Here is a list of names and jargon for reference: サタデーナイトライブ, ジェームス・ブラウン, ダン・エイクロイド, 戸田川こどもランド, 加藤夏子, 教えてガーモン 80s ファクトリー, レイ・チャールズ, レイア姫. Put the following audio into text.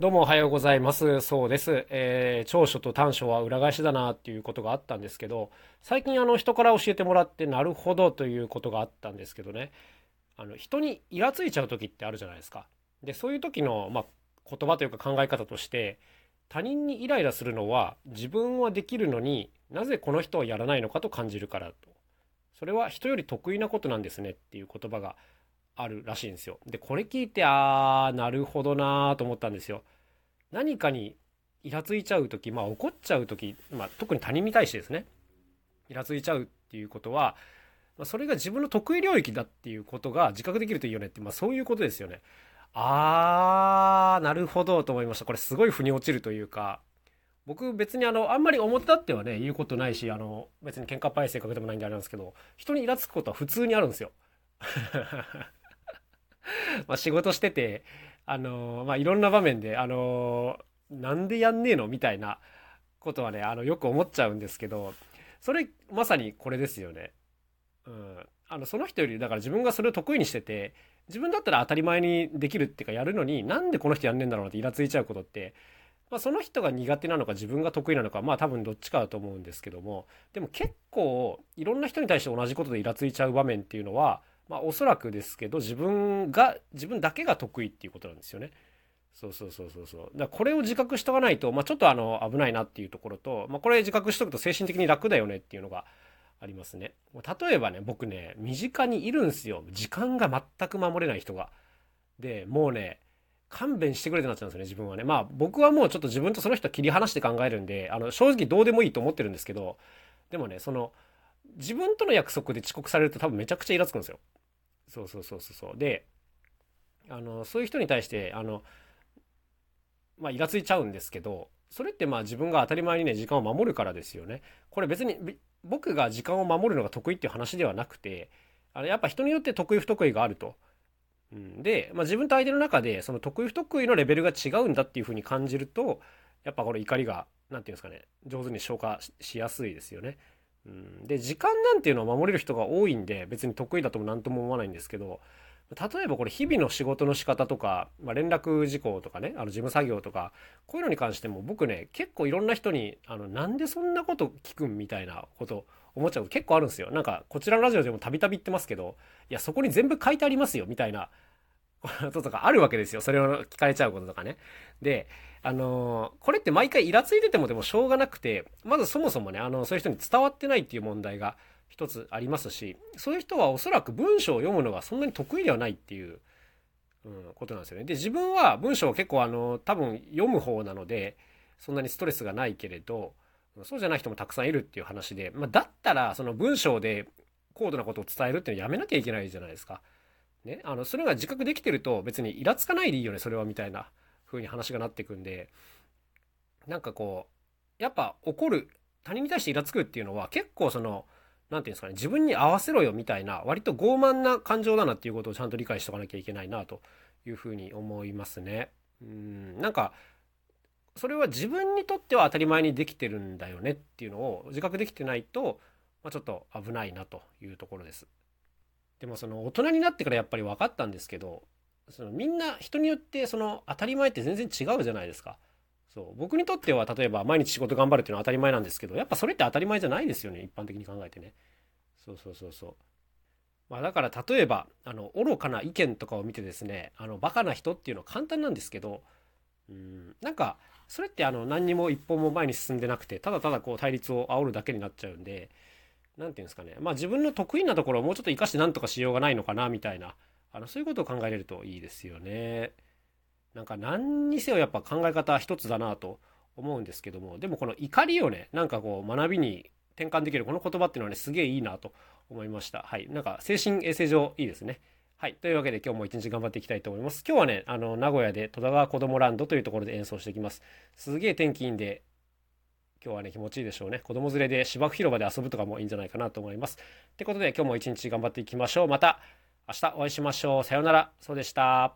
どうもおはようございます。そうです。長所と短所は裏返しだなっていうことがあったんですけど、最近人から教えてもらってなるほどということがあったんですけどね、人にイラついちゃう時ってあるじゃないですか。でそういう時の、言葉というか考え方として、他人にイライラするのは自分はできるのになぜこの人はやらないのかと感じるからと、それは人より得意なことなんですねっていう言葉があるらしいんですよ。でこれ聞いてなるほどなと思ったんですよ。何かにイラついちゃう時、怒っちゃう時、特に他人に対してですね、イラついちゃうっていうことは、それが自分の得意領域だっていうことが自覚できるといいよねって、そういうことですよね。なるほどと思いました。これすごい腑に落ちるというか、僕別にあんまり表立ってはね言うことないし、別に喧嘩っ早い性格でもないんであれなんですけど、人にイラつくことは普通にあるんですよ。仕事してて、いろんな場面で、なんでやんねえのみたいなことはね、よく思っちゃうんですけど、それまさにこれですよね。その人より、だから自分がそれを得意にしてて、自分だったら当たり前にできるっていうかやるのに、なんでこの人やんねえんだろうってイラついちゃうことって、その人が苦手なのか自分が得意なのか、多分どっちかだと思うんですけども、でも結構いろんな人に対して同じことでイラついちゃう場面っていうのは、おそらくですけど自分だけが得意っていうことなんですよね。そう。だからこれを自覚しとかないと、ちょっと危ないなっていうところと、これ自覚しとくと精神的に楽だよねっていうのがありますね。例えばね、僕ね、身近にいるんですよ。時間が全く守れない人が。で、もうね、勘弁してくれってなっちゃうんですよね、自分はね。僕はもうちょっと自分とその人切り離して考えるんで、正直どうでもいいと思ってるんですけど、でもね、自分との約束で遅刻されると多分めちゃくちゃイラつくんですよ。そう。で、そういう人に対して、イラついちゃうんですけど、それって自分が当たり前にね、時間を守るからですよね。これ別に僕が時間を守るのが得意っていう話ではなくて、やっぱ人によって得意不得意があると。で、自分と相手の中で、その得意不得意のレベルが違うんだっていうふうに感じると、やっぱこれ怒りが、なんていうんですかね、上手に消化しやすいですよね。で時間なんていうのは守れる人が多いんで、別に得意だとも何とも思わないんですけど、例えばこれ日々の仕事の仕方とか、連絡事項とかね、事務作業とか、こういうのに関しても僕ね、結構いろんな人になんでそんなこと聞くんみたいなこと思っちゃう結構あるんですよ。なんかこちらのラジオでもたびたび言ってますけど、いやそこに全部書いてありますよみたいなこととかあるわけですよ。それを聞かれちゃうこととかね。で、これって毎回イラついててもでもしょうがなくて、まずそもそもね、そういう人に伝わってないっていう問題が一つありますし、そういう人はおそらく文章を読むのがそんなに得意ではないっていう、ことなんですよね。で、自分は文章を結構多分読む方なので、そんなにストレスがないけれど、そうじゃない人もたくさんいるっていう話で、だったらその文章で高度なことを伝えるっていうのをやめなきゃいけないじゃないですか。ね、それが自覚できてると別にイラつかないでいいよねそれはみたいな風に話がなっていくんで、なんかこうやっぱ怒る、他人に対してイラつくっていうのは結構なんていうんですかね、自分に合わせろよみたいな割と傲慢な感情だなっていうことをちゃんと理解しとかなきゃいけないなという風に思いますね。なんかそれは自分にとっては当たり前にできてるんだよねっていうのを自覚できてないと、ちょっと危ないなというところです。でも大人になってからやっぱり分かったんですけど、みんな人によって当たり前って全然違うじゃないですか。そう、僕にとっては例えば毎日仕事頑張るっていうのは当たり前なんですけど、やっぱそれって当たり前じゃないですよね、一般的に考えてね。そう。だから例えば愚かな意見とかを見てですね、バカな人っていうのは簡単なんですけど、なんかそれって何にも一歩も前に進んでなくて、ただただこう対立を煽るだけになっちゃうんで、なんていうんですかね、自分の得意なところをもうちょっと生かしてなんとかしようがないのかなみたいな、そういうことを考えれるといいですよね。なんか何にせよやっぱ考え方一つだなと思うんですけども、でもこの怒りをね、なんかこう学びに転換できるこの言葉っていうのはね、すげえいいなと思いました。はい、なんか精神衛生上いいですね。はい、というわけで今日も一日頑張っていきたいと思います。今日はね、名古屋で戸田川こどもランドというところで演奏していきます。すげえ天気いいんで、今日はね気持ちいいでしょうね。子供連れで芝生広場で遊ぶとかもいいんじゃないかなと思います。ってことで今日も一日頑張っていきましょう。また明日お会いしましょう。さようなら。そうでした。